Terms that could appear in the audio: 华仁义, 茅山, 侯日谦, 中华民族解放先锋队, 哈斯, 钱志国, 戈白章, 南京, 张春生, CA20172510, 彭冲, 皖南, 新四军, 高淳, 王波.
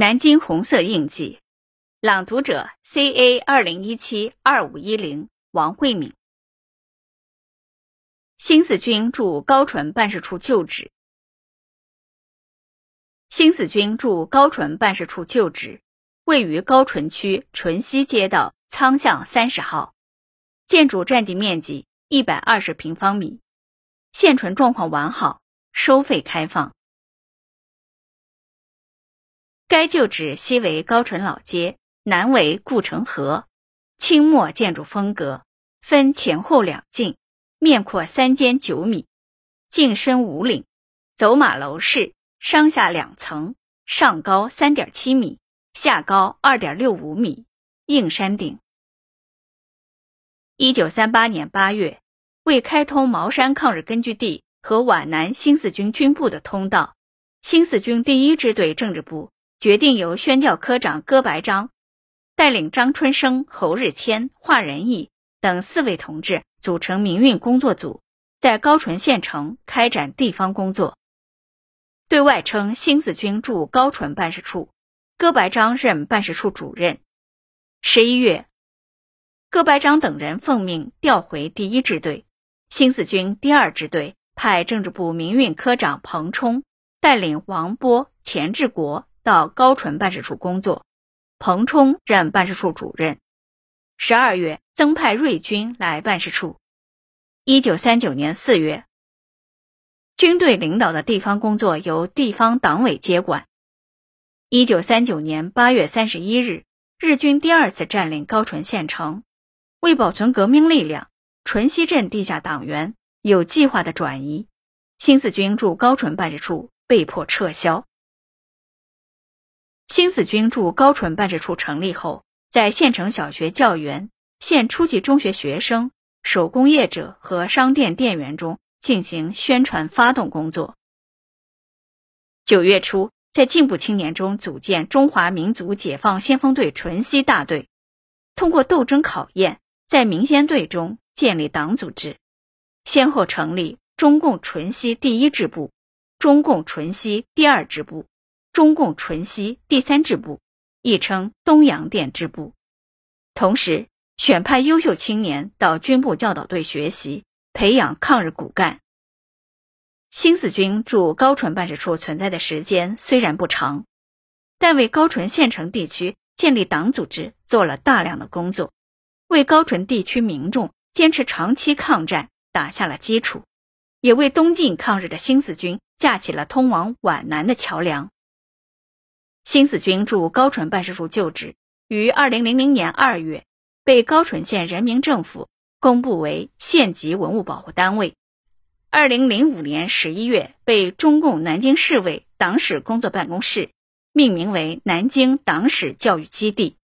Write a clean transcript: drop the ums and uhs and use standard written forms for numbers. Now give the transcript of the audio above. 南京红色印记。朗读者 CA20172510 王慧敏。新四军驻高淳办事处旧址。新四军驻高淳办事处旧址位于高淳区淳西街道仓巷30号，建筑占地面积120平方米，现存状况完好，收费开放。该旧址西为高淳老街，南为故城河，清末建筑风格，分前后两进，面阔3间9米，进深5领，走马楼式，上下两层，上高 3.7 米，下高 2.65 米，映山顶。1938年8月，为开通茅山抗日根据地和皖南新四军军部的通道，新四军第一支队政治部决定由宣教科长戈白章带领张春生、侯日谦、华仁义等4位同志组成民运工作组，在高淳县城开展地方工作。对外称新四军驻高淳办事处，戈白章任办事处主任。11月，戈白章等人奉命调回第一支队，新四军第二支队派政治部民运科长彭冲带领王波、钱志国到高淳办事处工作，彭冲任办事处主任。12月，增派瑞军来办事处。1939年4月，军队领导的地方工作由地方党委接管。1939年8月31日，日军第二次占领高淳县城，为保存革命力量，淳西镇地下党员有计划的转移，新四军驻高淳办事处被迫撤销。新四军驻高淳办事处成立后，在县城小学教员、县初级中学学生、手工业者和商店店员中进行宣传发动工作。9月初，在进步青年中组建中华民族解放先锋队淳西大队，通过斗争考验，在民先队中建立党组织，先后成立中共淳西第一支部、中共淳西第二支部、中共淳西第三支部，亦称东洋店支部。同时选派优秀青年到军部教导队学习，培养抗日骨干。新四军驻高淳办事处存在的时间虽然不长，但为高淳县城地区建立党组织做了大量的工作，为高淳地区民众坚持长期抗战打下了基础，也为东进抗日的新四军架起了通往皖南的桥梁。新四军驻高淳办事处旧址于2000年2月被高淳县人民政府公布为县级文物保护单位。2005年11月被中共南京市委党史工作办公室命名为南京党史教育基地。